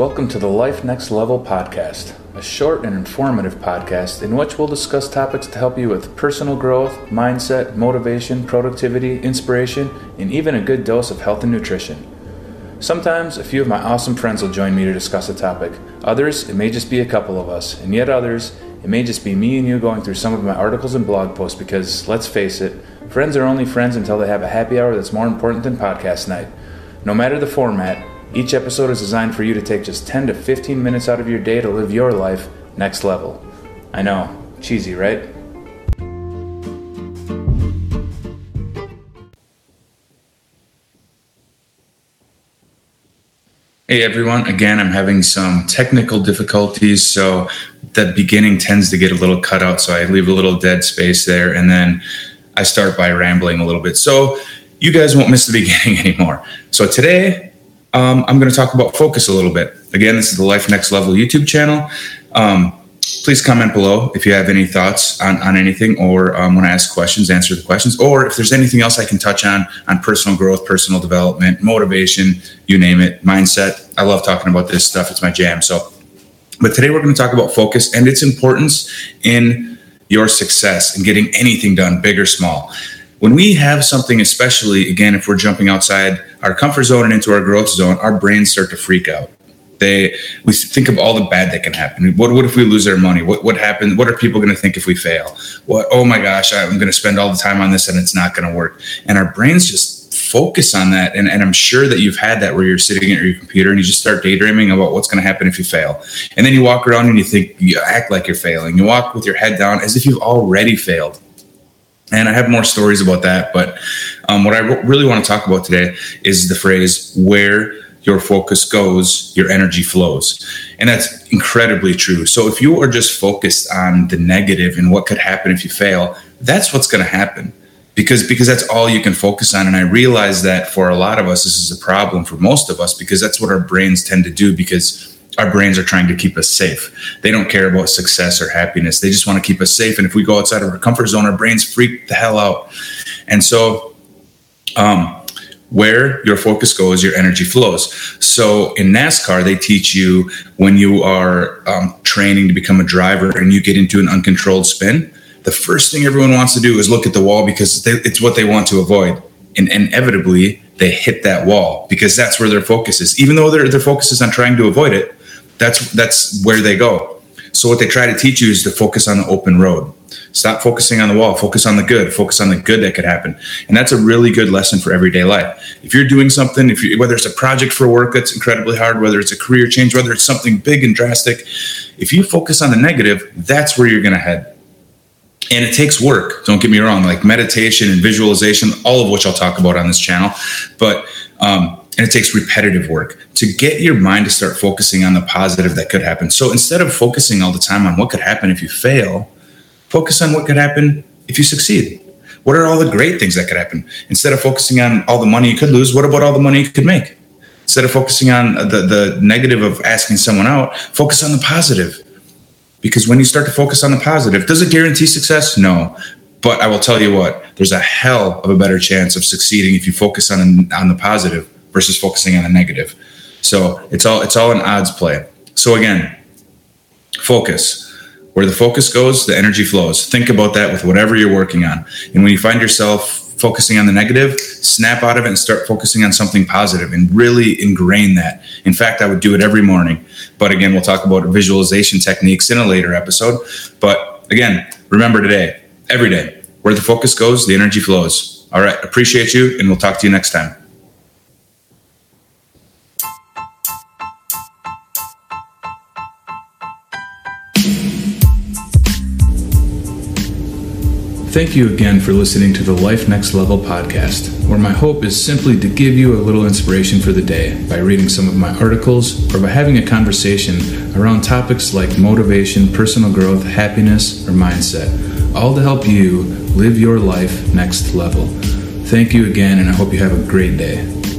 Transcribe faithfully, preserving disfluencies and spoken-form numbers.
Welcome to the Life Next Level podcast, a short and informative podcast in which we'll discuss topics to help you with personal growth, mindset, motivation, productivity, inspiration, and even a good dose of health and nutrition. Sometimes a few of my awesome friends will join me to discuss a topic. Others, it may just be a couple of us, and yet others, it may just be me and you going through some of my articles and blog posts because, let's face it, friends are only friends until they have a happy hour that's more important than podcast night. No matter the format, each episode is designed for you to take just ten to fifteen minutes out of your day to live your life next level. I know, cheesy, right? Hey everyone, again, I'm having some technical difficulties, so the beginning tends to get a little cut out, so I leave a little dead space there, and then I start by rambling a little bit. So you guys won't miss the beginning anymore. So today, um, I'm going to talk about focus a little bit. Again, this is the Life Next Level YouTube channel. Um, please comment below if you have any thoughts on, on anything, or um, when I ask questions, answer the questions, or if there's anything else I can touch on, on personal growth, personal development, motivation, you name it, mindset. I love talking about this stuff. It's my jam. So, but today we're going to talk about focus and its importance in your success and getting anything done, big or small. When we have something, especially, again, if we're jumping outside our comfort zone and into our growth zone, our brains start to freak out. They, we think of all the bad that can happen. What, what if we lose our money? What, what happened? What are people going to think if we fail? What, oh my gosh, I'm going to spend all the time on this and it's not going to work. And our brains just focus on that. And, and I'm sure that you've had that where you're sitting at your computer and you just start daydreaming about what's going to happen if you fail. And then you walk around and you think, you act like you're failing. You walk with your head down as if you've already failed. And I have more stories about that. But um, what I re- really want to talk about today is the phrase, where your focus goes, your energy flows. And that's incredibly true. So if you are just focused on the negative and what could happen if you fail, that's what's going to happen. Because because that's all you can focus on. And I realize that for a lot of us, this is a problem for most of us, because that's what our brains tend to do, because our brains are trying to keep us safe. They don't care about success or happiness. They just want to keep us safe. And if we go outside of our comfort zone, our brains freak the hell out. And so um, where your focus goes, your energy flows. So in NASCAR, they teach you when you are um, training to become a driver and you get into an uncontrolled spin, the first thing everyone wants to do is look at the wall because they, it's what they want to avoid. And inevitably, they hit that wall because that's where their focus is. Even though their, their focus is on trying to avoid it, that's that's where they go. So what they try to teach you is to focus on the open road. Stop focusing on the wall. Focus on the good. Focus on the good that could happen. And that's a really good lesson for everyday life. If you're doing something, if you, whether it's a project for work that's incredibly hard, whether it's a career change, whether it's something big and drastic, if you focus on the negative, that's where you're going to head. And it takes work, don't get me wrong, like meditation and visualization, all of which I'll talk about on this channel. But um, and it takes repetitive work to get your mind to start focusing on the positive that could happen. So instead of focusing all the time on what could happen if you fail, focus on what could happen if you succeed. What are all the great things that could happen? Instead of focusing on all the money you could lose, what about all the money you could make? Instead of focusing on the, the negative of asking someone out, focus on the positive. Because when you start to focus on the positive, does it guarantee success? No. But I will tell you what, there's a hell of a better chance of succeeding if you focus on, on the positive versus focusing on the negative. So it's all it's all an odds play. So again, focus. Where the focus goes, the energy flows. Think about that with whatever you're working on. And when you find yourself focusing on the negative, snap out of it and start focusing on something positive and really ingrain that. In fact, I would do it every morning. But again, we'll talk about visualization techniques in a later episode. But again, remember today, every day, where the focus goes, the energy flows. All right, appreciate you, and we'll talk to you next time. Thank you again for listening to the Life Next Level podcast, where my hope is simply to give you a little inspiration for the day by reading some of my articles or by having a conversation around topics like motivation, personal growth, happiness, or mindset, all to help you live your life next level. Thank you again, and I hope you have a great day.